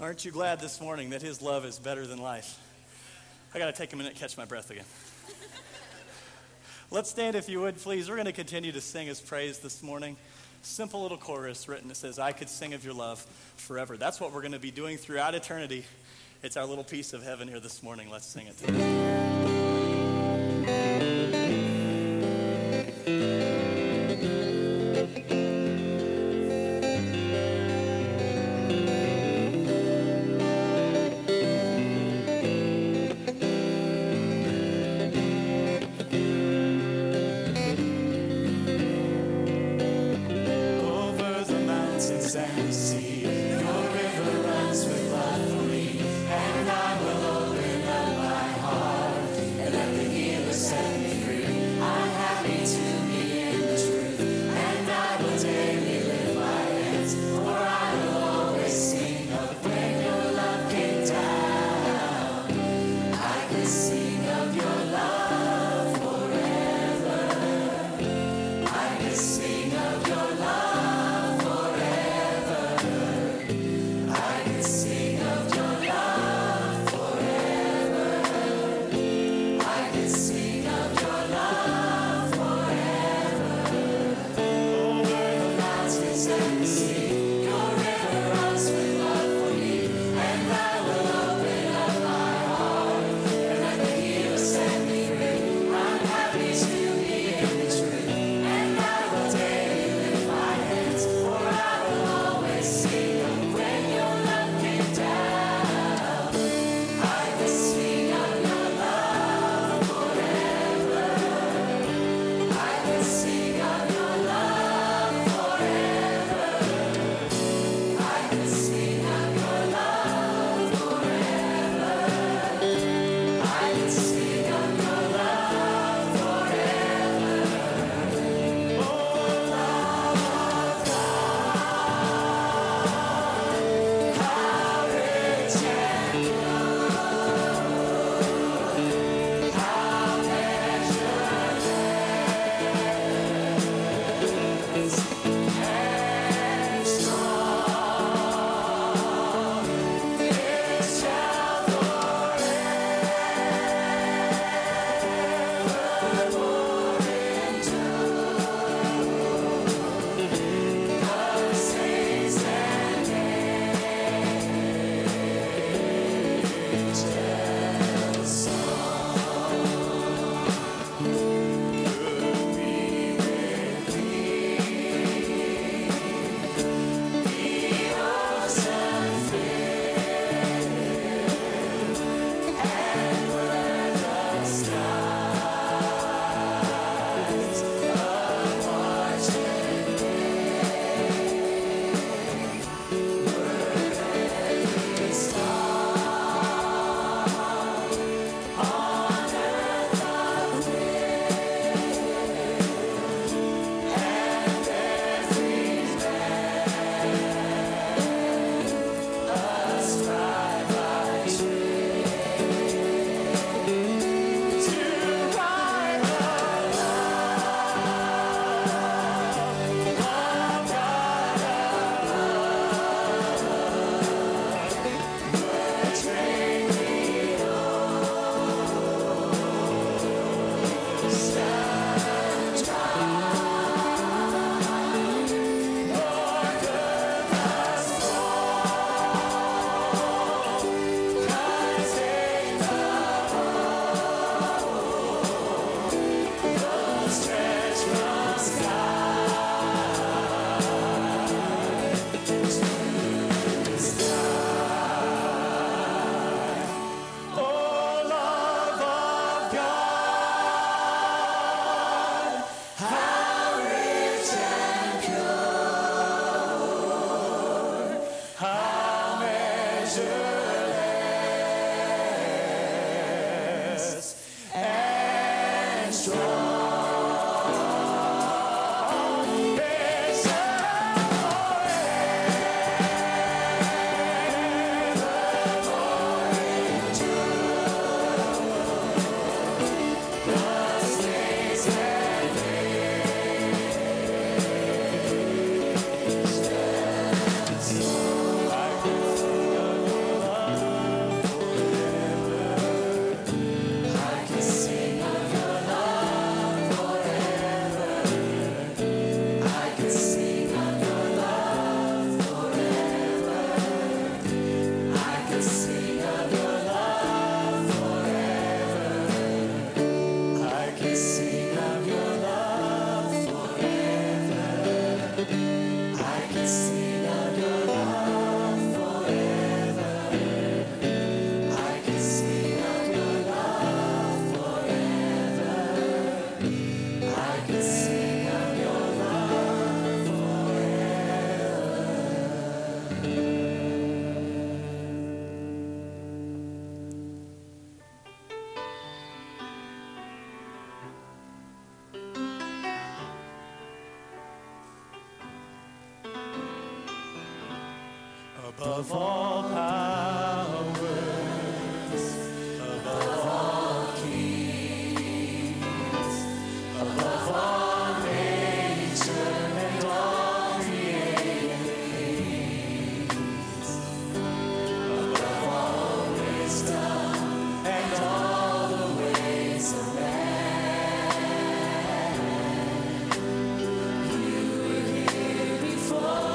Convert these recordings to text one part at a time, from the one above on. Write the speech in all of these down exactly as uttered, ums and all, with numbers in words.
Aren't you glad this morning that his love is better than life? I got to take a minute and catch my breath again. Let's stand if you would, please. We're going to continue to sing his praise this morning. Simple little chorus written that says, I could sing of your love forever. That's what we're going to be doing throughout eternity. It's our little piece of heaven here this morning. Let's sing it together. Sing of your love forever. above all powers, above all kings, above all nature and all created things, above all wisdom and all the ways of man. You were here before.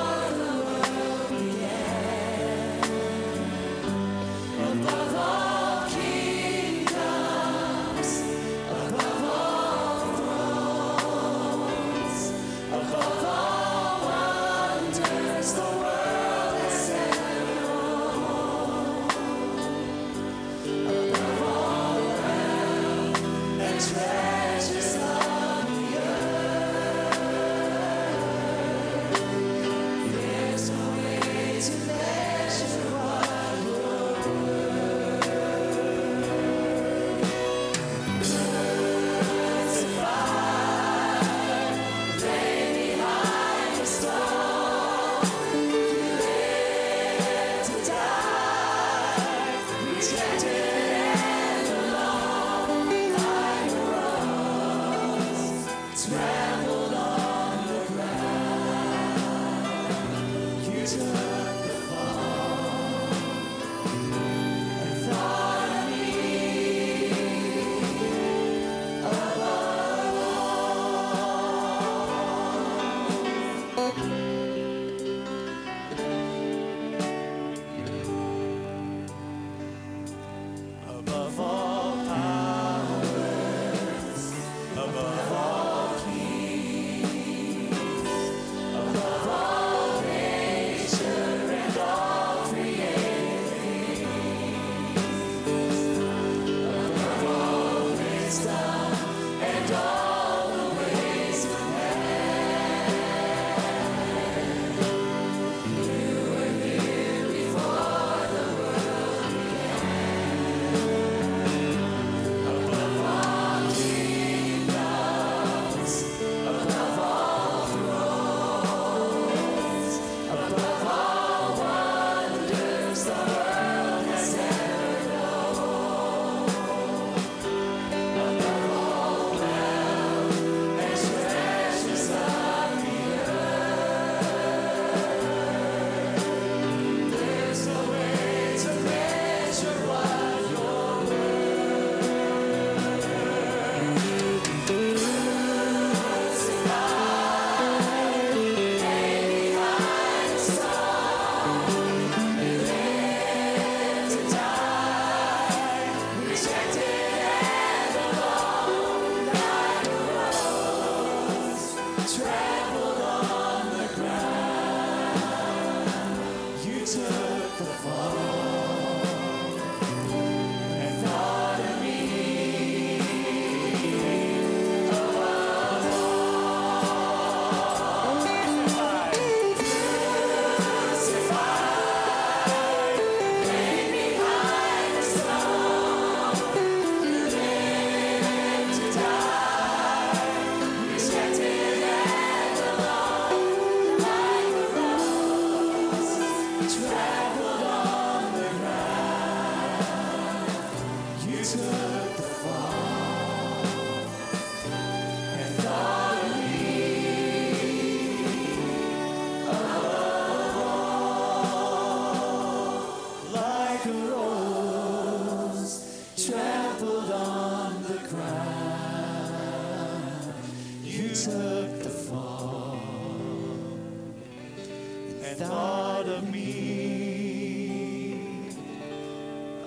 Thought of me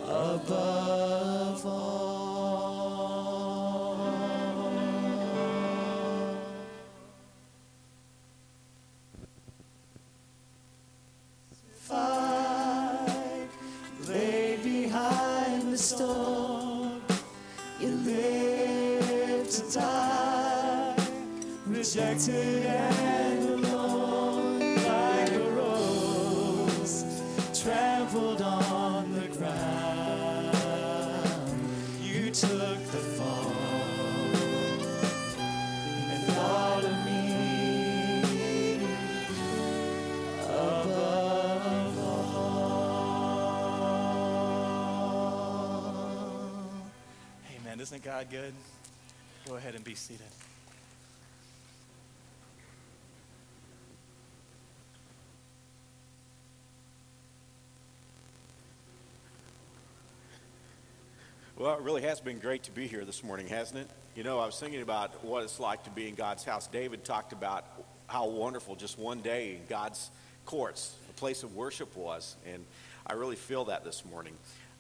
above all. If I lay behind the storm, you lived to die, rejected and trampled on the ground, you took the fall and thought of me above all. Amen. Isn't God good? Go ahead and be seated. Well, it really has been great to be here this morning, hasn't it? You know, I was thinking about what it's like to be in God's house. David talked about how wonderful just one day in God's courts, the place of worship was, and I really feel that this morning.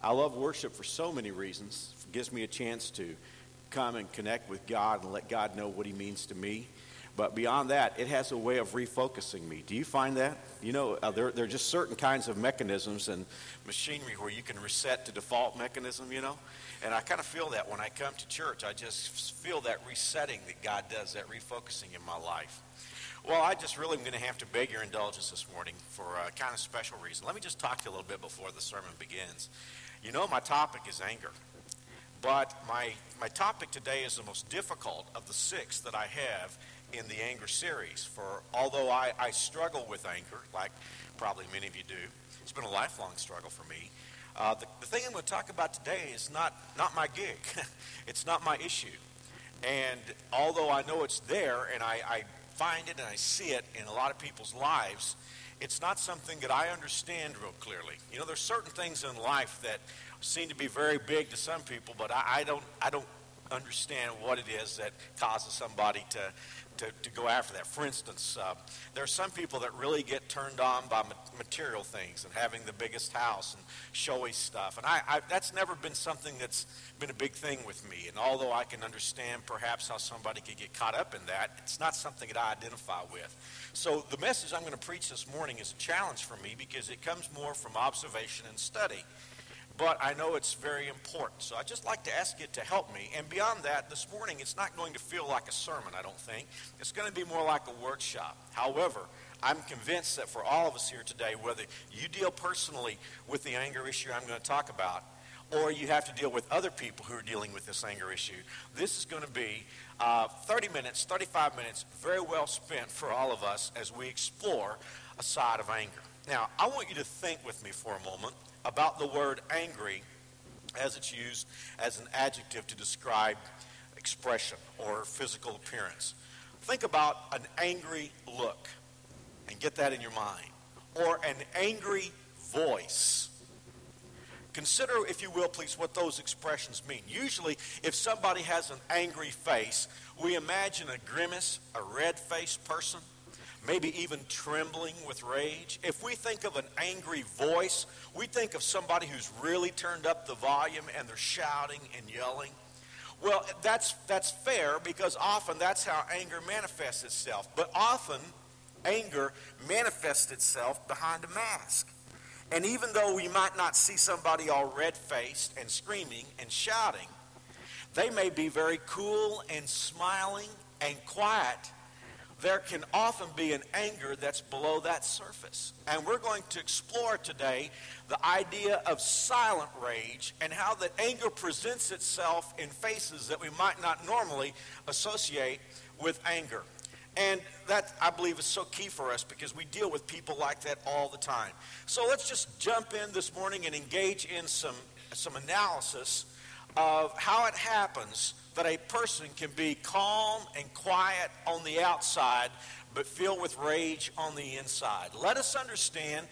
I love worship for so many reasons. It gives me a chance to come and connect with God and let God know what he means to me. But beyond that, it has a way of refocusing me. Do you find that? You know, uh, there, there are just certain kinds of mechanisms and machinery where you can reset to default mechanism, you know. And I kind of feel that when I come to church. I just feel that resetting that God does, that refocusing in my life. Well, I just really am going to have to beg your indulgence this morning for a kind of special reason. Let me just talk to you a little bit before the sermon begins. You know, my topic is anger. But my, my topic today is the most difficult of the six that I have in the anger series. For although I, I struggle with anger, like probably many of you do, it's been a lifelong struggle for me. Uh, the, the thing I'm going to talk about today is not, not my gig. It's not my issue. And although I know it's there and I, I find it and I see it in a lot of people's lives, it's not something that I understand real clearly. You know, there's certain things in life that seem to be very big to some people, but I, I don't I don't understand what it is that causes somebody to to, to go after that. For instance, uh, there are some people that really get turned on by material things and having the biggest house and showy stuff. And I, I that's never been something that's been a big thing with me. And although I can understand perhaps how somebody could get caught up in that, it's not something that I identify with. So the message I'm going to preach this morning is a challenge for me because it comes more from observation and study. But I know it's very important. So I'd just like to ask you to help me. And beyond that, this morning, it's not going to feel like a sermon, I don't think. It's going to be more like a workshop. However, I'm convinced that for all of us here today, whether you deal personally with the anger issue I'm going to talk about, or you have to deal with other people who are dealing with this anger issue, this is going to be uh, thirty minutes, thirty-five minutes, very well spent for all of us as we explore a side of anger. Now, I want you to think with me for a moment about the word angry as it's used as an adjective to describe expression or physical appearance. Think about an angry look and get that in your mind, or an angry voice. Consider, if you will, please, what those expressions mean. Usually, if somebody has an angry face, we imagine a grimace, a red-faced person, maybe even trembling with rage. If we think of an angry voice, we think of somebody who's really turned up the volume and they're shouting and yelling. Well, that's that's fair because often that's how anger manifests itself. But often anger manifests itself behind a mask. And even though we might not see somebody all red-faced and screaming and shouting, they may be very cool and smiling and quiet. There can often be an anger that's below that surface. And we're going to explore today the idea of silent rage and how that anger presents itself in faces that we might not normally associate with anger. And that, I believe, is so key for us because we deal with people like that all the time. So let's just jump in this morning and engage in some, some analysis of how it happens that a person can be calm and quiet on the outside, but filled with rage on the inside. Let us understand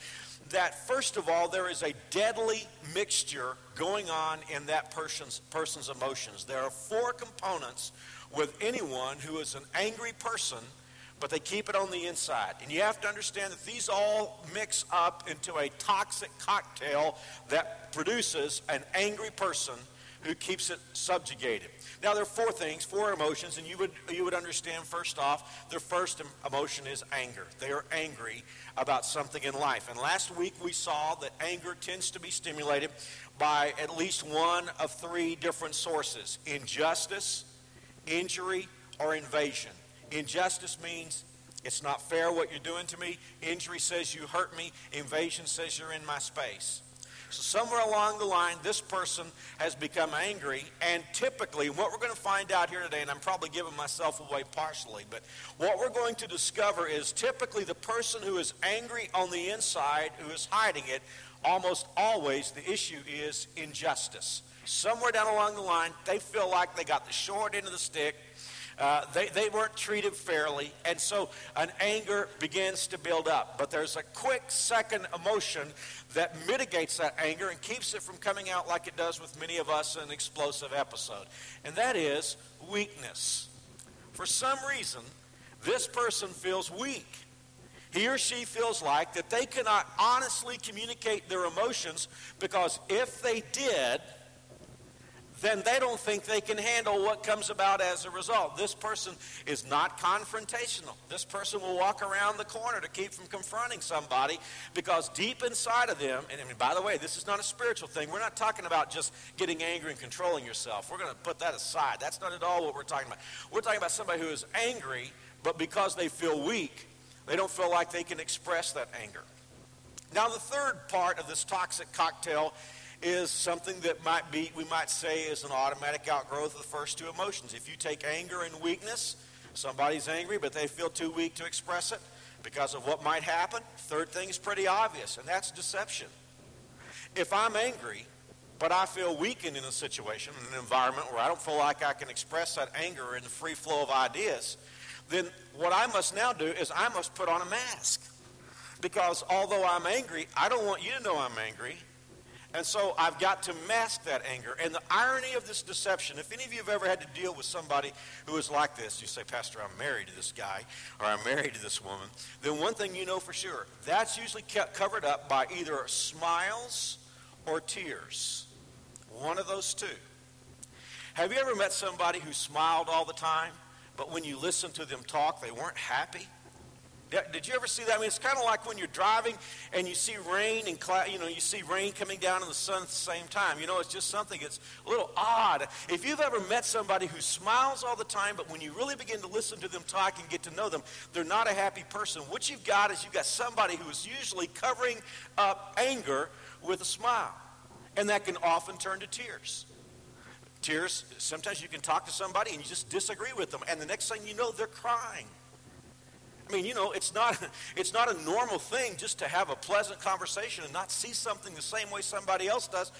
that, first of all, there is a deadly mixture going on in that person's, person's emotions. There are four components with anyone who is an angry person, but they keep it on the inside. And you have to understand that these all mix up into a toxic cocktail that produces an angry person who keeps it subjugated. Now, there are four things, four emotions, and you would you would understand first off, their first emotion is anger. They are angry about something in life. And last week we saw that anger tends to be stimulated by at least one of three different sources: injustice, injury, or invasion. Injustice means it's not fair what you're doing to me. Injury says you hurt me. Invasion says you're in my space. So somewhere along the line, this person has become angry, and typically what we're going to find out here today, and I'm probably giving myself away partially, but what we're going to discover is typically the person who is angry on the inside, who is hiding it, almost always the issue is injustice. somewhere down along the line, they feel like they got the short end of the stick. Uh, they, they weren't treated fairly, and so an anger begins to build up. But there's a quick second emotion that mitigates that anger and keeps it from coming out like it does with many of us in an explosive episode, and that is weakness. For some reason, this person feels weak. He or she feels like that they cannot honestly communicate their emotions, because if they did, then they don't think they can handle what comes about as a result. This person is not confrontational. This person will walk around the corner to keep from confronting somebody, because deep inside of them, and I mean, by the way, this is not a spiritual thing. We're not talking about just getting angry and controlling yourself. We're going to put that aside. That's not at all what we're talking about. We're talking about somebody who is angry, but because they feel weak, they don't feel like they can express that anger. Now, the third part of this toxic cocktail is something that might be, we might say, is an automatic outgrowth of the first two emotions. If you take anger and weakness, somebody's angry, but they feel too weak to express it because of what might happen. Third thing is pretty obvious, and that's deception. If I'm angry, but I feel weakened in a situation, in an environment where I don't feel like I can express that anger in the free flow of ideas, then what I must now do is I must put on a mask. Because although I'm angry, I don't want you to know I'm angry. And so I've got to mask that anger. And the irony of this deception, if any of you have ever had to deal with somebody who is like this, you say, Pastor, I'm married to this guy, or I'm married to this woman, then one thing you know for sure, that's usually kept covered up by either smiles or tears. One of those two. Have you ever met somebody who smiled all the time, but when you listened to them talk, they weren't happy? Did you ever see that? I mean, it's kind of like when you're driving and you see rain and cloud, you know, you see rain coming down and the sun at the same time. You know, it's just something that's a little odd. If you've ever met somebody who smiles all the time, but when you really begin to listen to them talk and get to know them, they're not a happy person. What you've got is you've got somebody who is usually covering up anger with a smile, and that can often turn to tears. Tears, sometimes you can talk to somebody and you just disagree with them, and the next thing you know, they're crying. I mean, you know, it's not it's not a normal thing just to have a pleasant conversation and not see something the same way somebody else does.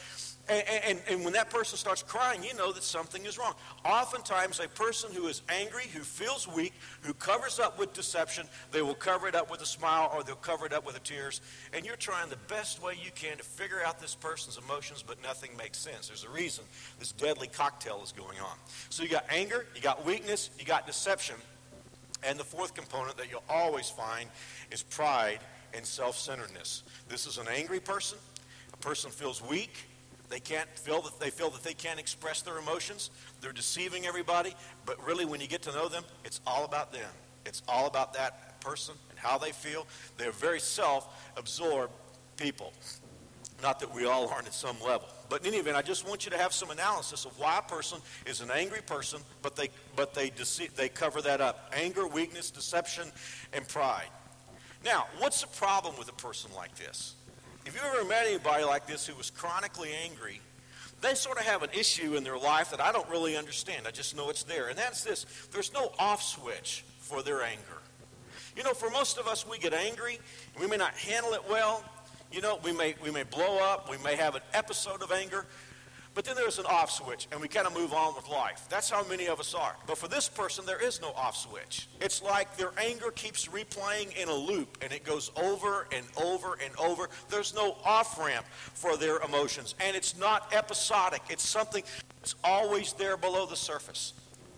And, and, and when that person starts crying, you know that something is wrong. Oftentimes, a person who is angry, who feels weak, who covers up with deception, they will cover it up with a smile, or they'll cover it up with the tears. And you're trying the best way you can to figure out this person's emotions, but nothing makes sense. There's a reason this deadly cocktail is going on. So you got anger, you got weakness, you got deception. And the fourth component that you'll always find is pride and self-centeredness. This is an angry person. A person feels weak. They can't feel that they feel that they can't express their emotions. They're deceiving everybody. But really, when you get to know them, it's all about them. It's all about that person and how they feel. They're very self-absorbed people. Not that we all aren't at some level. But in any event, I just want you to have some analysis of why a person is an angry person, but they but they dece- they cover that up. Anger, weakness, deception, and pride. Now, what's the problem with a person like this? If you've ever met anybody like this who was chronically angry, they sort of have an issue in their life that I don't really understand. I just know it's there. And that's this. There's no off switch for their anger. You know, for most of us, we get angry, and we may not handle it well. You know, we may we may blow up, we may have an episode of anger, but then there's an off switch, and we kind of move on with life. That's how many of us are. But for this person, there is no off switch. It's like their anger keeps replaying in a loop, and it goes over and over and over. There's no off-ramp for their emotions, and it's not episodic. It's something that's always there below the surface.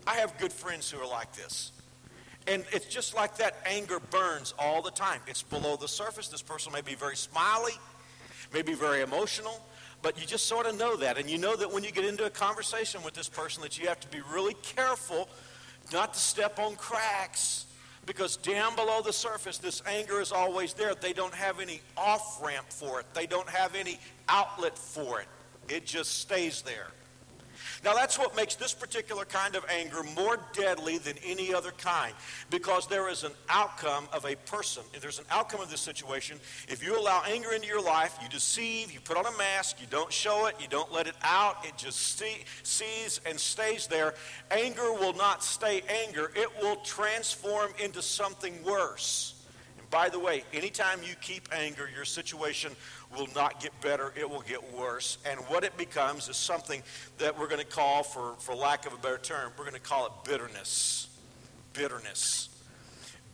I have good friends who are like this. And it's just like that anger burns all the time. It's below the surface. This person may be very smiley, may be very emotional, but you just sort of know that. And you know that when you get into a conversation with this person that you have to be really careful not to step on cracks, because down below the surface, this anger is always there. They don't have any off-ramp for it. They don't have any outlet for it. It just stays there. Now, that's what makes this particular kind of anger more deadly than any other kind, because there is an outcome of a person. If there's an outcome of this situation, if you allow anger into your life, you deceive, you put on a mask, you don't show it, you don't let it out, it just sees and stays there. Anger will not stay anger. It will transform into something worse. By the way, anytime you keep anger, your situation will not get better, it will get worse. And what it becomes is something that we're going to call, for, for lack of a better term, we're going to call it bitterness. Bitterness.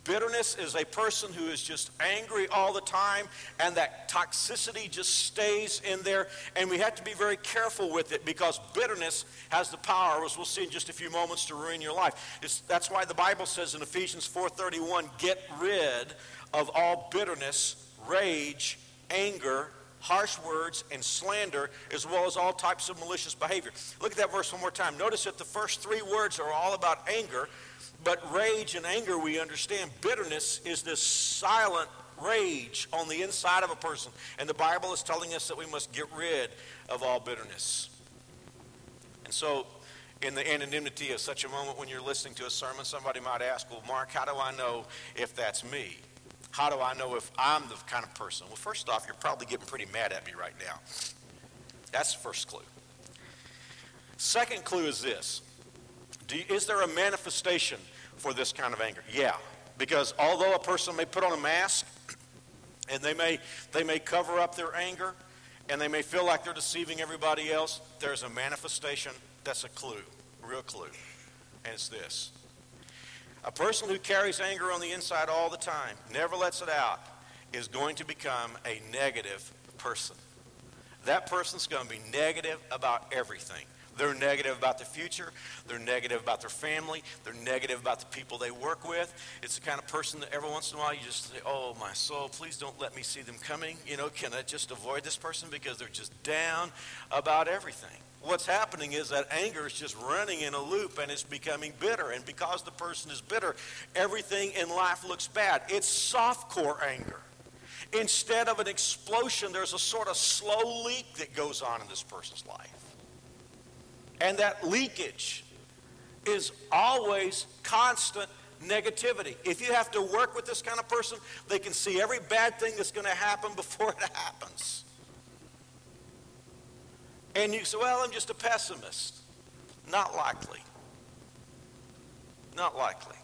Bitterness is a person who is just angry all the time, and that toxicity just stays in there, and we have to be very careful with it, because bitterness has the power, as we'll see in just a few moments, to ruin your life. It's, that's why the Bible says in Ephesians four thirty-one, get rid of all bitterness, rage, anger, harsh words, and slander, as well as all types of malicious behavior. Look at that verse one more time. Notice that the first three words are all about anger. But rage and anger, we understand. Bitterness is this silent rage on the inside of a person. And the Bible is telling us that we must get rid of all bitterness. And so, in the anonymity of such a moment when you're listening to a sermon, somebody might ask, well, Mark, how do I know if that's me? How do I know if I'm the kind of person? Well, first off, you're probably getting pretty mad at me right now. That's the first clue. Second clue is this. Do you, is there a manifestation for this kind of anger? Yeah, because although a person may put on a mask and they may they may cover up their anger and they may feel like they're deceiving everybody else, there's a manifestation that's a clue, real clue, and it's this. A person who carries anger on the inside all the time, never lets it out, is going to become a negative person. That person's going to be negative about everything. They're negative about the future. They're negative about their family. They're negative about the people they work with. It's the kind of person that every once in a while you just say, oh, my soul, please don't let me see them coming. You know, can I just avoid this person, because they're just down about everything? What's happening is that anger is just running in a loop, and it's becoming bitter. And because the person is bitter, everything in life looks bad. It's softcore anger. Instead of an explosion, there's a sort of slow leak that goes on in this person's life. And that leakage is always constant negativity. If you have to work with this kind of person, they can see every bad thing that's going to happen before it happens. And you say, well, I'm just a pessimist. Not likely. Not likely.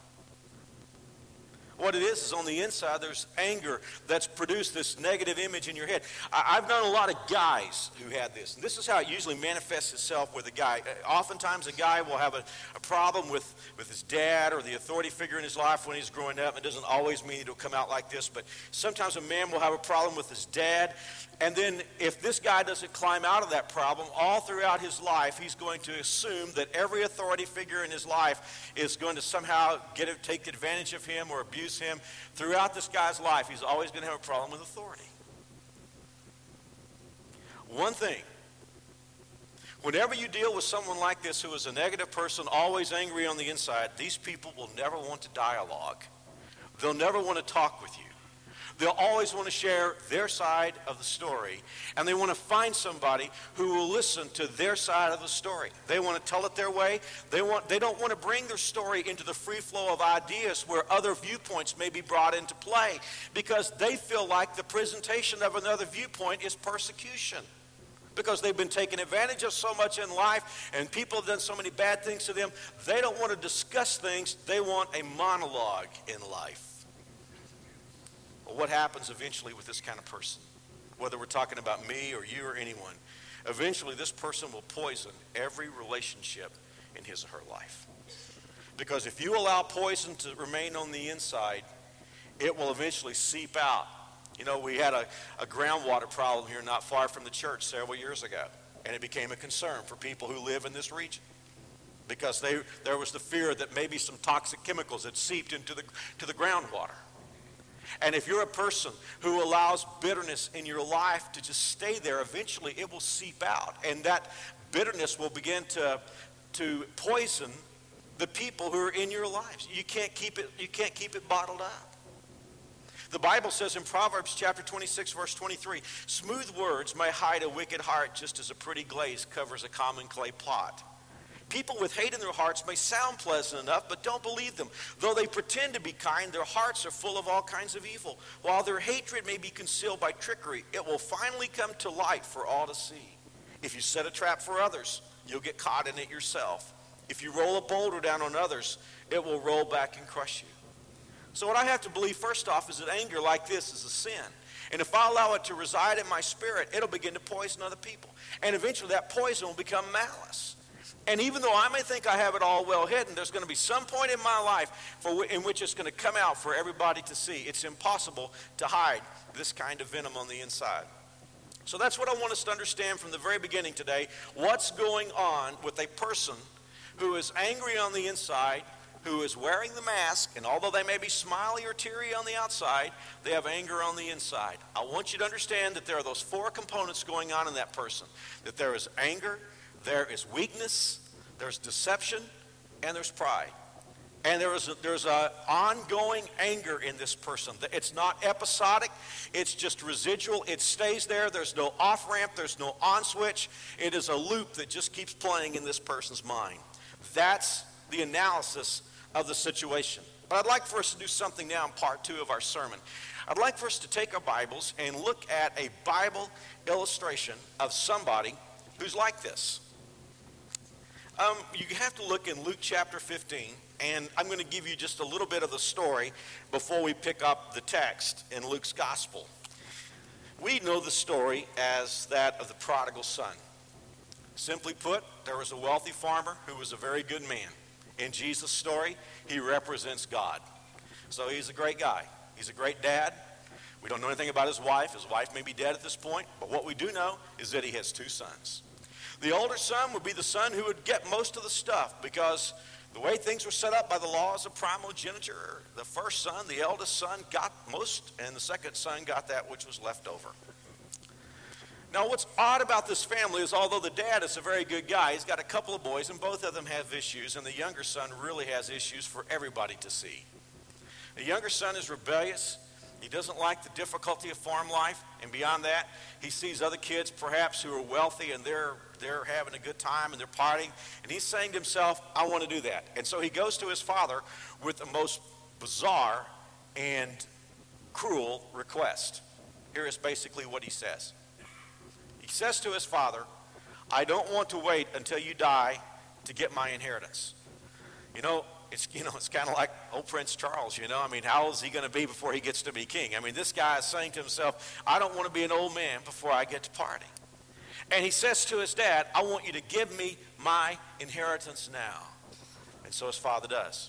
What it is is on the inside there's anger that's produced this negative image in your head. I, I've known a lot of guys who had this. And this is how it usually manifests itself with a guy. Oftentimes a guy will have a, a problem with, with his dad or the authority figure in his life when he's growing up. It doesn't always mean it'll come out like this, but sometimes a man will have a problem with his dad. And then if this guy doesn't climb out of that problem, all throughout his life, he's going to assume that every authority figure in his life is going to somehow get take advantage of him or abuse him. Throughout this guy's life, he's always going to have a problem with authority. One thing, whenever you deal with someone like this who is a negative person, always angry on the inside, these people will never want to dialogue. They'll never want to talk with you. They'll always want to share their side of the story, and they want to find somebody who will listen to their side of the story. They want to tell it their way. They want, they don't want to bring their story into the free flow of ideas where other viewpoints may be brought into play, because they feel like the presentation of another viewpoint is persecution, because they've been taken advantage of so much in life and people have done so many bad things to them. They don't want to discuss things. They want a monologue in life. What happens eventually with this kind of person, whether we're talking about me or you or anyone, eventually this person will poison every relationship in his or her life. Because if you allow poison to remain on the inside, it will eventually seep out. You know, we had a, a groundwater problem here not far from the church several years ago, and it became a concern for people who live in this region, because they, there was the fear that maybe some toxic chemicals had seeped into the, to the groundwater. And if you're a person who allows bitterness in your life to just stay there, eventually it will seep out. And that bitterness will begin to, to poison the people who are in your lives. You can't keep it, you can't keep it bottled up. The Bible says in Proverbs chapter twenty-six, verse twenty-three, smooth words may hide a wicked heart just as a pretty glaze covers a common clay pot. People with hate in their hearts may sound pleasant enough, but don't believe them. Though they pretend to be kind, their hearts are full of all kinds of evil. While their hatred may be concealed by trickery, it will finally come to light for all to see. If you set a trap for others, you'll get caught in it yourself. If you roll a boulder down on others, it will roll back and crush you. So what I have to believe first off is that anger like this is a sin. And if I allow it to reside in my spirit, it'll begin to poison other people. And eventually that poison will become malice. And even though I may think I have it all well hidden, there's going to be some point in my life for w- in which it's going to come out for everybody to see. It's impossible to hide this kind of venom on the inside. So that's what I want us to understand from the very beginning today. What's going on with a person who is angry on the inside, who is wearing the mask, and although they may be smiley or teary on the outside, they have anger on the inside. I want you to understand that there are those four components going on in that person. That there is anger, there is weakness, there's deception, and there's pride. And there is a, there's an ongoing anger in this person. It's not episodic. It's just residual. It stays there. There's no off-ramp. There's no on-switch. It is a loop that just keeps playing in this person's mind. That's the analysis of the situation. But I'd like for us to do something now in part two of our sermon. I'd like for us to take our Bibles and look at a Bible illustration of somebody who's like this. Um, you have to look in Luke chapter fifteen, and I'm going to give you just a little bit of the story before we pick up the text in Luke's gospel. We know the story as that of the prodigal son. Simply put, there was a wealthy farmer who was a very good man. In Jesus' story, he represents God. So he's a great guy. He's a great dad. We don't know anything about his wife. His wife may be dead at this point, but what we do know is that he has two sons. The older son would be the son who would get most of the stuff because the way things were set up by the law as a primogeniture, the first son, the eldest son, got most, and the second son got that which was left over. Now, what's odd about this family is although the dad is a very good guy, he's got a couple of boys, and both of them have issues, and the younger son really has issues for everybody to see. The younger son is rebellious. He doesn't like the difficulty of farm life, and beyond that, he sees other kids perhaps who are wealthy and they're they're having a good time and they're partying, and he's saying to himself, I want to do that. And so he goes to his father with the most bizarre and cruel request. Here is basically what he says. He says to his father, I don't want to wait until you die to get my inheritance. You know, It's you know it's kind of like old Prince Charles, you know. I mean, how old is he going to be before he gets to be king? I mean, this guy is saying to himself, I don't want to be an old man before I get to party. And he says to his dad, I want you to give me my inheritance now. And so his father does.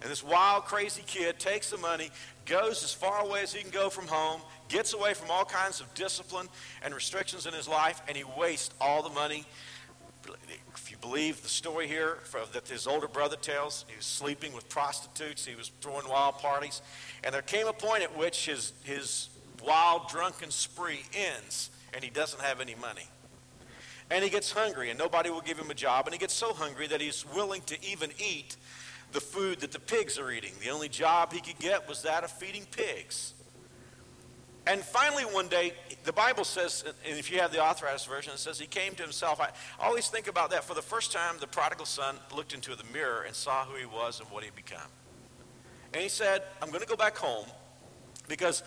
And this wild, crazy kid takes the money, goes as far away as he can go from home, gets away from all kinds of discipline and restrictions in his life, and he wastes all the money. If you believe the story here that his older brother tells, he was sleeping with prostitutes, he was throwing wild parties, and there came a point at which his, his wild drunken spree ends, and he doesn't have any money. And he gets hungry, and nobody will give him a job, and he gets so hungry that he's willing to even eat the food that the pigs are eating. The only job he could get was that of feeding pigs. And finally one day, the Bible says, and if you have the Authorized Version, it says he came to himself. I always think about that. For the first time, the prodigal son looked into the mirror and saw who he was and what he'd become. And he said, I'm going to go back home because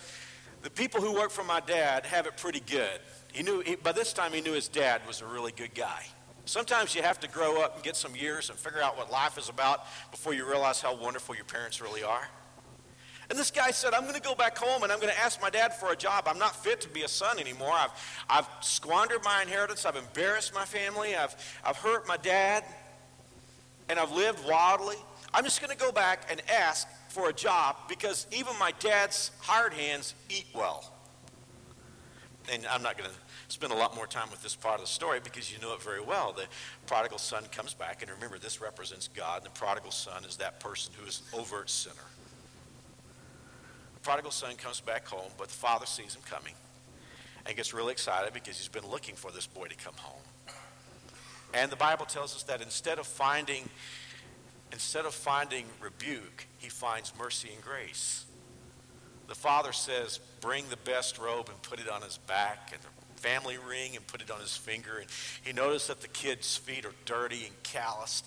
the people who work for my dad have it pretty good. He knew he, by this time he knew his dad was a really good guy. Sometimes you have to grow up and get some years and figure out what life is about before you realize how wonderful your parents really are. And this guy said, I'm going to go back home and I'm going to ask my dad for a job. I'm not fit to be a son anymore. I've I've squandered my inheritance. I've embarrassed my family. I've I've hurt my dad. And I've lived wildly. I'm just going to go back and ask for a job because even my dad's hired hands eat well. And I'm not going to spend a lot more time with this part of the story because you know it very well. The prodigal son comes back. And remember, this represents God. And the prodigal son is that person who is an overt sinner. Prodigal son comes back home, but the father sees him coming and gets really excited because he's been looking for this boy to come home. And the Bible tells us that instead of finding instead of finding rebuke, he finds mercy and grace. The father says, bring the best robe and put it on his back, and the family ring and put it on his finger. And he noticed that the kid's feet are dirty and calloused.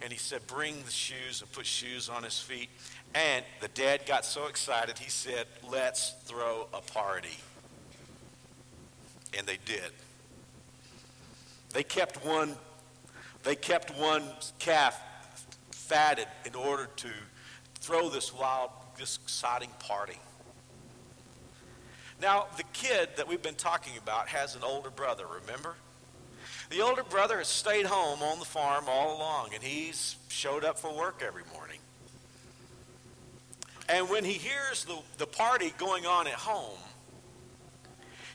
And he said, bring the shoes, and put shoes on his feet. And the dad got so excited, he said, let's throw a party. And they did. They kept one, they kept one calf fatted in order to throw this wild this exciting party. Now, the kid that we've been talking about has an older brother, remember? The older brother has stayed home on the farm all along, and he's showed up for work every morning. And when he hears the, the party going on at home,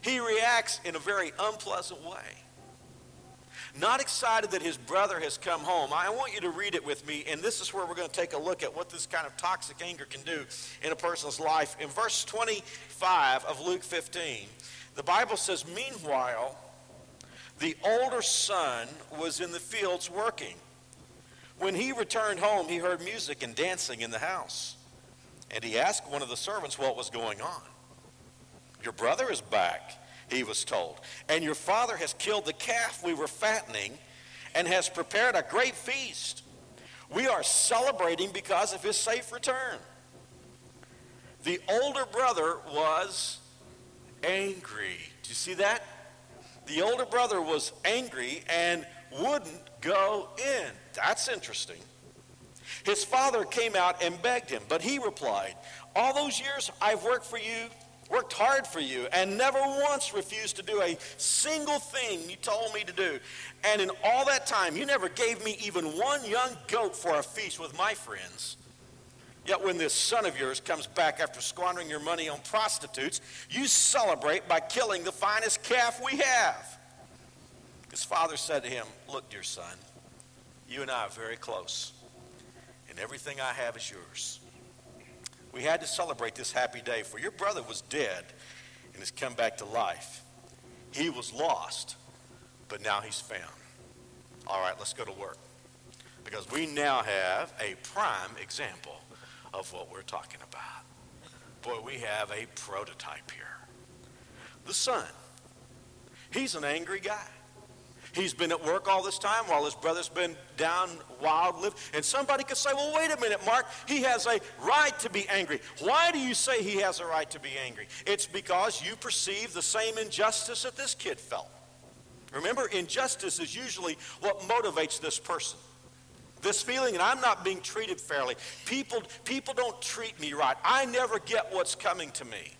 he reacts in a very unpleasant way. Not excited that his brother has come home. I want you to read it with me, and this is where we're going to take a look at what this kind of toxic anger can do in a person's life. In verse twenty-five of Luke fifteen, the Bible says, "Meanwhile, the older son was in the fields working. When he returned home, he heard music and dancing in the house. And he asked one of the servants what was going on. 'Your brother is back,' he was told, 'and your father has killed the calf we were fattening and has prepared a great feast. We are celebrating because of his safe return.'" The older brother was angry. Do you see that? The older brother was angry and wouldn't go in. That's interesting. His father came out and begged him, but he replied, "All those years I've worked for you, worked hard for you, and never once refused to do a single thing you told me to do. And in all that time, you never gave me even one young goat for a feast with my friends. Yet when this son of yours comes back after squandering your money on prostitutes, you celebrate by killing the finest calf we have." His father said to him, "Look, dear son, you and I are very close, and everything I have is yours. We had to celebrate this happy day, for your brother was dead and has come back to life. He was lost, but now he's found. All right, let's go to work, because we now have a prime example of what we're talking about." Boy, we have a prototype here. The son, he's an angry guy. He's been at work all this time while his brother's been down wild living. And somebody could say, "Well, wait a minute, Mark. He has a right to be angry." Why do you say he has a right to be angry? It's because you perceive the same injustice that this kid felt. Remember, injustice is usually what motivates this person. This feeling, and I'm not being treated fairly. People, people don't treat me right. I never get what's coming to me.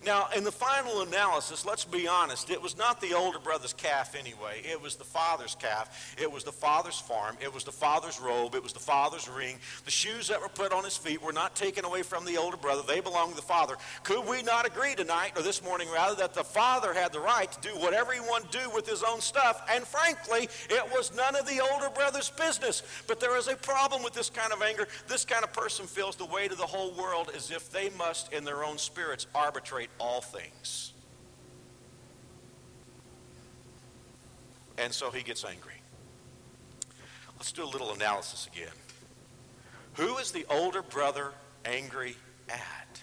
Now, in the final analysis, let's be honest, it was not the older brother's calf anyway. It was the father's calf. It was the father's farm. It was the father's robe. It was the father's ring. The shoes that were put on his feet were not taken away from the older brother. They belonged to the father. Could we not agree tonight, or this morning rather, that the father had the right to do whatever he wanted to do with his own stuff? And frankly, it was none of the older brother's business. But there is a problem with this kind of anger. This kind of person feels the weight of the whole world, as if they must, in their own spirits, arbitrate all things. And so he gets angry. Let's do a little analysis again. Who is the older brother angry at?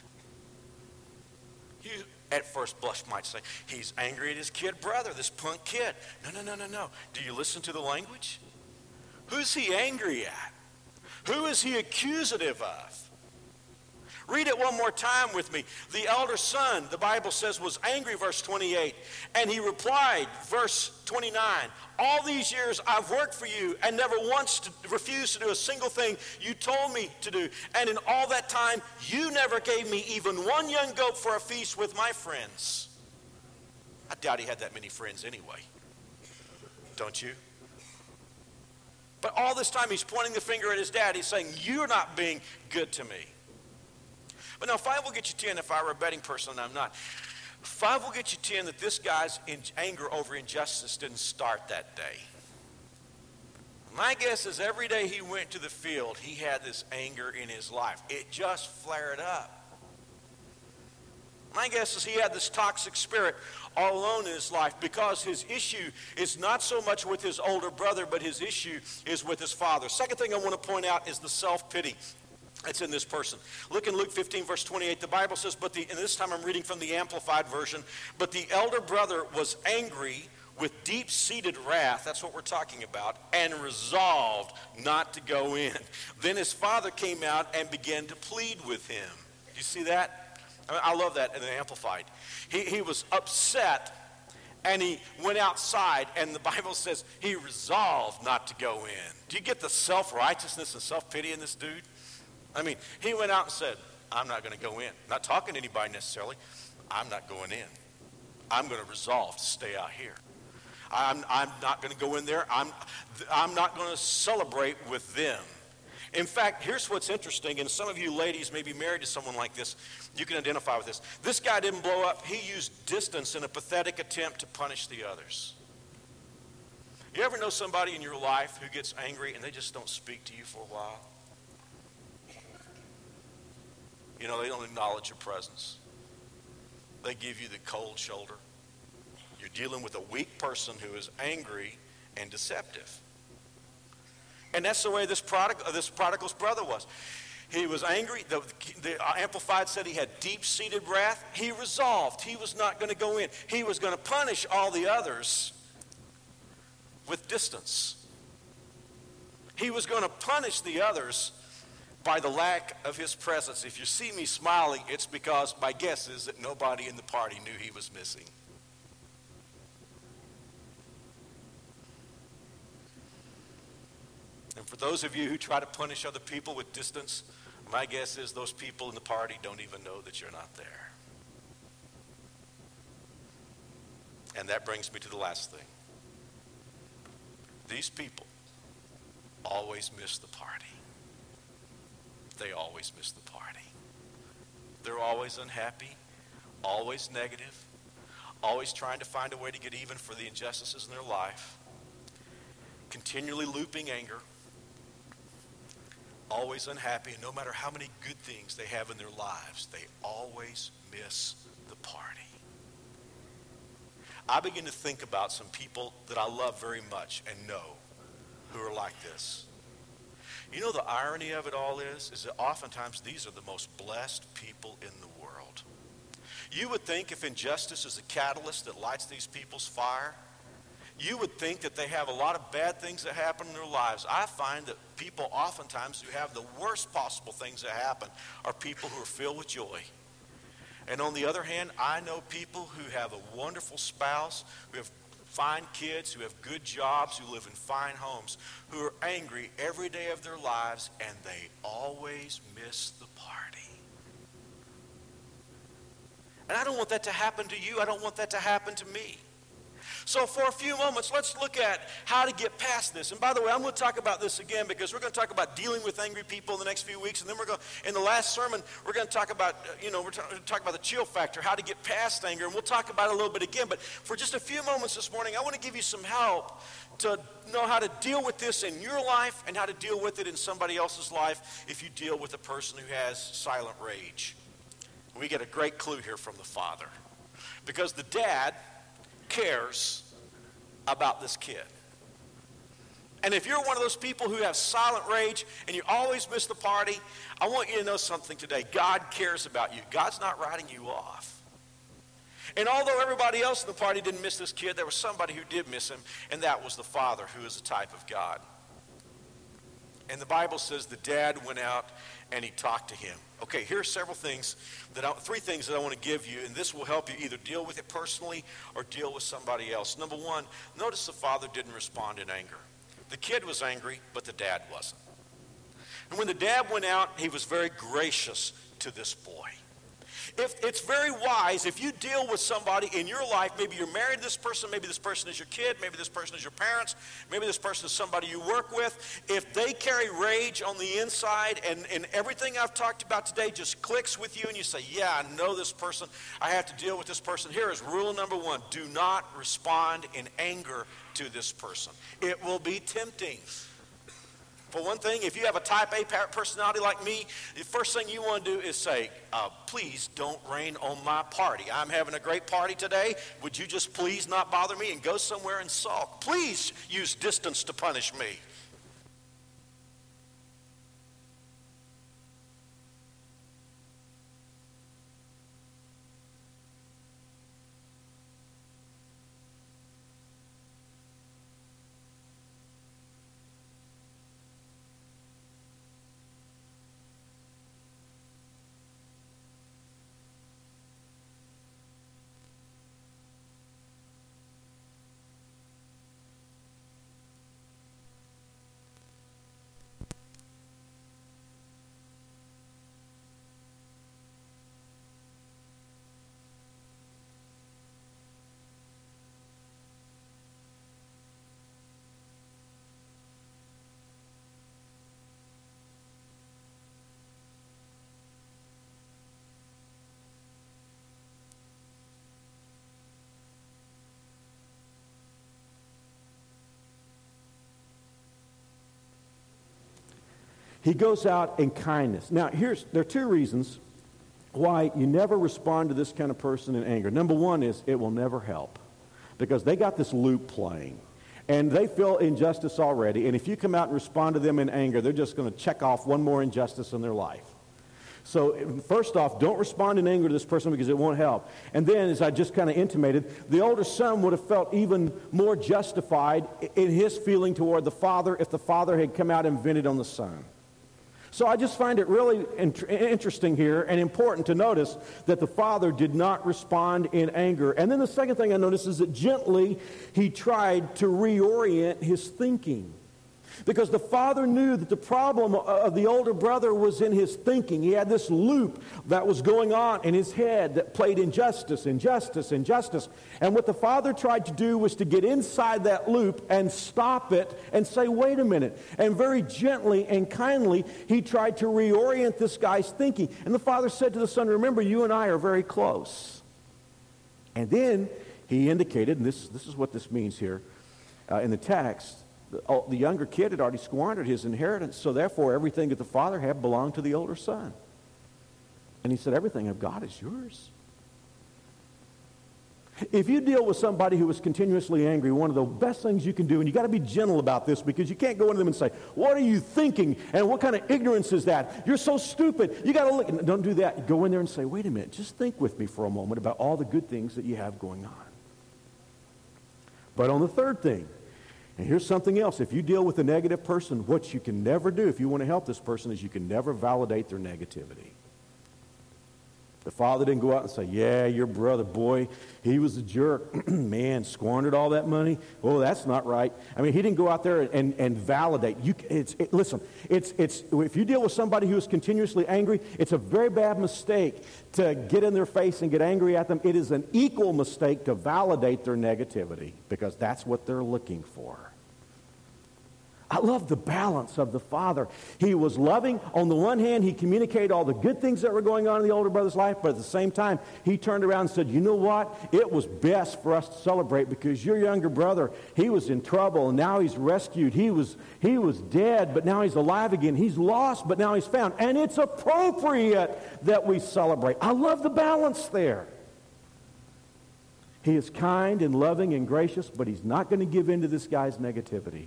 You, at first blush, might say, "He's angry at his kid brother, this punk kid." No, no, no, no, no. Do you listen to the language? Who's he angry at? Who is he accusative of? Read it one more time with me. The elder son, the Bible says, was angry, verse twenty-eight. And he replied, verse twenty-nine, "All these years I've worked for you and never once to, refused to do a single thing you told me to do. And in all that time, you never gave me even one young goat for a feast with my friends." I doubt he had that many friends anyway. Don't you? But all this time he's pointing the finger at his dad. He's saying, "You're not being good to me." But now, five will get you ten if I were a betting person, and I'm not. Five will get you ten that this guy's in anger over injustice didn't start that day. My guess is every day he went to the field, he had this anger in his life. It just flared up. My guess is he had this toxic spirit all alone in his life, because his issue is not so much with his older brother, but his issue is with his father. Second thing I want to point out is the self-pity that's in this person. Look in Luke fifteen, verse twenty-eight. The Bible says, but the, and this time I'm reading from the Amplified Version, "But the elder brother was angry with deep-seated wrath," that's what we're talking about, "and resolved not to go in. Then his father came out and began to plead with him." Do you see that? I, mean, I love that in the Amplified. He, he was upset, and he went outside, and the Bible says he resolved not to go in. Do you get the self-righteousness and self-pity in this dude? I mean, he went out and said, I'm not going to go in. Not talking to anybody necessarily. I'm not going in. I'm going to resolve to stay out here. I'm, I'm not going to go in there. I'm, I'm not going to celebrate with them. In fact, here's what's interesting, and some of you ladies may be married to someone like this. You can identify with this. This guy didn't blow up. He used distance in a pathetic attempt to punish the others. You ever know somebody in your life who gets angry and they just don't speak to you for a while? You know, they don't acknowledge your presence. They give you the cold shoulder. You're dealing with a weak person who is angry and deceptive. And that's the way this prodigal, this prodigal's brother was. He was angry. The, the Amplified said he had deep-seated wrath. He resolved he was not going to go in. He was going to punish all the others with distance. He was going to punish the others by the lack of his presence. If you see me smiling, it's because my guess is that nobody in the party knew he was missing. And for those of you who try to punish other people with distance, my guess is those people in the party don't even know that you're not there. And that brings me to the last thing. These people always miss the party. They always miss the party. They're always unhappy, always negative, always trying to find a way to get even for the injustices in their life, continually looping anger, always unhappy, and no matter how many good things they have in their lives, they always miss the party. I begin to think about some people that I love very much and know who are like this. You know, the irony of it all is, is that oftentimes these are the most blessed people in the world. You would think if injustice is a catalyst that lights these people's fire, you would think that they have a lot of bad things that happen in their lives. I find that people oftentimes who have the worst possible things that happen are people who are filled with joy. And on the other hand, I know people who have a wonderful spouse, who have fine kids, who have good jobs, who live in fine homes, who are angry every day of their lives, and they always miss the party. And I don't want that to happen to you. I don't want that to happen to me. So for a few moments, let's look at how to get past this. And by the way, I'm going to talk about this again because we're going to talk about dealing with angry people in the next few weeks. And then we're going to, in the last sermon, we're going to talk about, you know, we're talking talk about the chill factor, how to get past anger. And we'll talk about it a little bit again. But for just a few moments this morning, I want to give you some help to know how to deal with this in your life and how to deal with it in somebody else's life if you deal with a person who has silent rage. We get a great clue here from the father because the dad cares about this kid. And if you're one of those people who have silent rage and you always miss the party, I want you to know something today. God cares about you. God's not writing you off. And although everybody else in the party didn't miss this kid, there was somebody who did miss him, and that was the father, who is a type of God. And the Bible says the dad went out and he talked to him. Okay, here are several things, that I, three things that I want to give you, and this will help you either deal with it personally or deal with somebody else. Number one, notice the father didn't respond in anger. The kid was angry, but the dad wasn't. And when the dad went out, he was very gracious to this boy. If it's very wise, if you deal with somebody in your life, maybe you're married to this person, maybe this person is your kid, maybe this person is your parents, maybe this person is somebody you work with, if they carry rage on the inside and, and everything I've talked about today just clicks with you and you say, yeah, I know this person, I have to deal with this person, here is rule number one, do not respond in anger to this person. It will be tempting. For one thing, if you have a type A personality like me, the first thing you want to do is say, uh, please don't rain on my party. I'm having a great party today. Would you just please not bother me and go somewhere and sulk? Please use distance to punish me. He goes out in kindness. Now, here's there are two reasons why you never respond to this kind of person in anger. Number one is it will never help because they got this loop playing, and they feel injustice already, and if you come out and respond to them in anger, they're just going to check off one more injustice in their life. So first off, don't respond in anger to this person because it won't help. And then, as I just kind of intimated, the older son would have felt even more justified in his feeling toward the father if the father had come out and vented on the son. So I just find it really int- interesting here and important to notice that the father did not respond in anger. And then the second thing I notice is that gently he tried to reorient his thinking. Because the father knew that the problem of the older brother was in his thinking. He had this loop that was going on in his head that played injustice, injustice, injustice. And what the father tried to do was to get inside that loop and stop it and say, wait a minute. And very gently and kindly, he tried to reorient this guy's thinking. And the father said to the son, remember, you and I are very close. And then he indicated, and this, this is what this means here uh, in the text, the younger kid had already squandered his inheritance, so therefore everything that the father had belonged to the older son. And he said, everything of God is yours. If you deal with somebody who is continuously angry, one of the best things you can do, and you got to be gentle about this because you can't go into them and say, what are you thinking? And what kind of ignorance is that? You're so stupid. You got to look. Don't do that. Go in there and say, wait a minute, just think with me for a moment about all the good things that you have going on. But on the third thing, and here's something else. If you deal with a negative person, what you can never do if you want to help this person is you can never validate their negativity. The father didn't go out and say, yeah, your brother, boy, he was a jerk. Man, squandered all that money. Oh, that's not right. I mean, he didn't go out there and, and validate. You, it's, it, listen, it's, it's, if you deal with somebody who is continuously angry, it's a very bad mistake to get in their face and get angry at them. It is an equal mistake to validate their negativity because that's what they're looking for. I love the balance of the father. He was loving. On the one hand, he communicated all the good things that were going on in the older brother's life, but at the same time, he turned around and said, you know what? It was best for us to celebrate because your younger brother, he was in trouble, and now he's rescued. He was, he was dead, but now he's alive again. He's lost, but now he's found. And it's appropriate that we celebrate. I love the balance there. He is kind and loving and gracious, but he's not going to give in to this guy's negativity.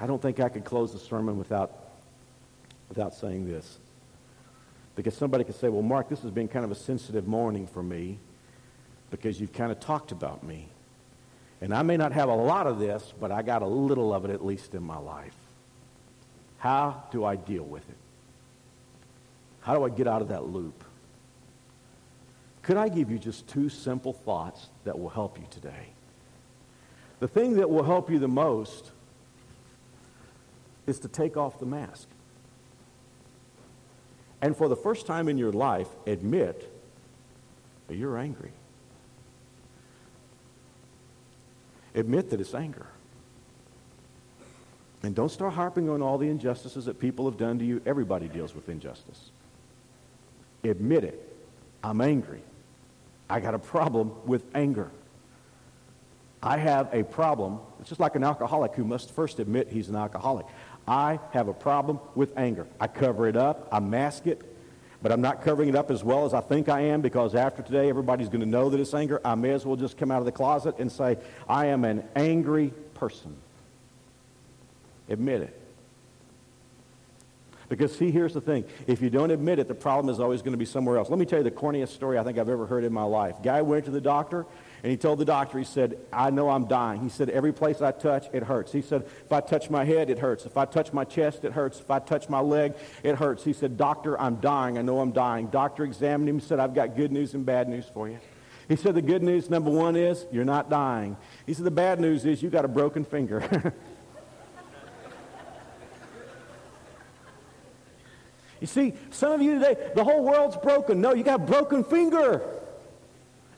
I don't think I could close the sermon without without saying this. Because somebody could say, well, Mark, this has been kind of a sensitive morning for me because you've kind of talked about me. And I may not have a lot of this, but I got a little of it at least in my life. How do I deal with it? How do I get out of that loop? Could I give you just two simple thoughts that will help you today? The thing that will help you the most is to take off the mask. And for the first time in your life, admit that you're angry. Admit that it's anger. And don't start harping on all the injustices that people have done to you. Everybody deals with injustice. Admit it. I'm angry. I got a problem with anger. I have a problem. It's just like an alcoholic who must first admit he's an alcoholic. I have a problem with anger. I cover it up. I mask it. But I'm not covering it up as well as I think I am because after today, everybody's going to know that it's anger. I may as well just come out of the closet and say, I am an angry person. Admit it. Because, see, here's the thing. If you don't admit it, the problem is always going to be somewhere else. Let me tell you the corniest story I think I've ever heard in my life. Guy went to the doctor, and he told the doctor, he said, I know I'm dying. He said, every place I touch, it hurts. He said, if I touch my head, it hurts. If I touch my chest, it hurts. If I touch my leg, it hurts. He said, doctor, I'm dying. I know I'm dying. Doctor examined him, said, I've got good news and bad news for you. He said, the good news, number one, is you're not dying. He said, the bad news is you got a broken finger. You see, some of you today, the whole world's broken. No, you got a broken finger.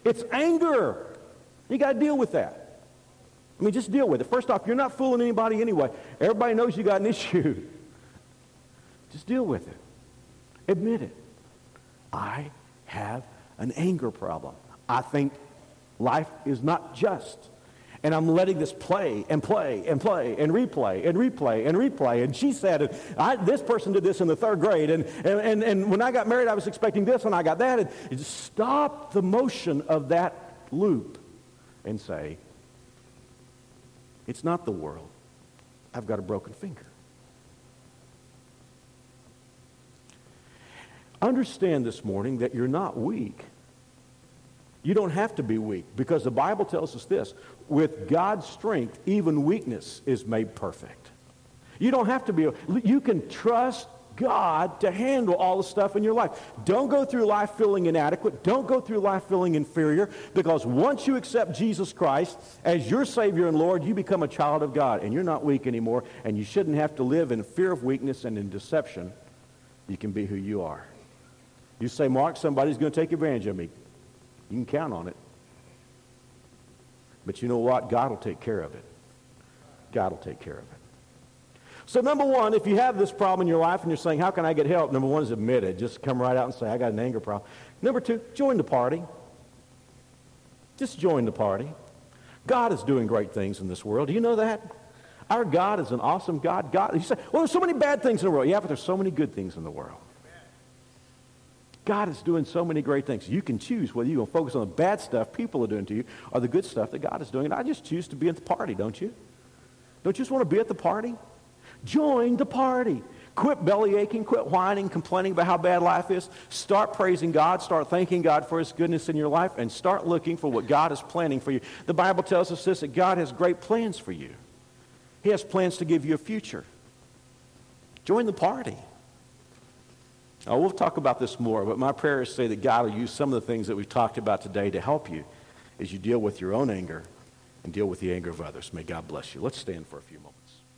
It's anger. You got to deal with that. I mean, just deal with it. First off, you're not fooling anybody anyway. Everybody knows you got an issue. Just deal with it. Admit it. I have an anger problem. I think life is not just. And I'm letting this play and play and play and replay and replay and replay. And she said, and I, this person did this in the third grade. And, and, and, and when I got married, I was expecting this and I got that. And just stop the motion of that loop and say, it's not the world. I've got a broken finger. Understand this morning that you're not weak. You don't have to be weak, because the Bible tells us this: with God's strength, even weakness is made perfect. You don't have to be, you can trust God to handle all the stuff in your life. Don't go through life feeling inadequate. Don't go through life feeling inferior, because once you accept Jesus Christ as your Savior and Lord, you become a child of God, and you're not weak anymore, and you shouldn't have to live in fear of weakness and in deception. You can be who you are. You say, Mark, somebody's going to take advantage of me. You can count on it. But you know what? God will take care of it. God will take care of it. So number one, if you have this problem in your life and you're saying, how can I get help? Number one is admit it. Just come right out and say, I got an anger problem. Number two, join the party. Just join the party. God is doing great things in this world. Do you know that? Our God is an awesome God. God, you say, well, there's so many bad things in the world. Yeah, but there's so many good things in the world. God is doing so many great things. You can choose whether you're going to focus on the bad stuff people are doing to you or the good stuff that God is doing. And I just choose to be at the party, don't you? Don't you just want to be at the party? Join the party. Quit belly aching, quit whining, complaining about how bad life is. Start praising God. Start thanking God for his goodness in your life, and start looking for what God is planning for you. The Bible tells us this, that God has great plans for you. He has plans to give you a future. Join the party. Now, we'll talk about this more, but my prayer is to say that God will use some of the things that we've talked about today to help you as you deal with your own anger and deal with the anger of others. May God bless you. Let's stand for a few moments.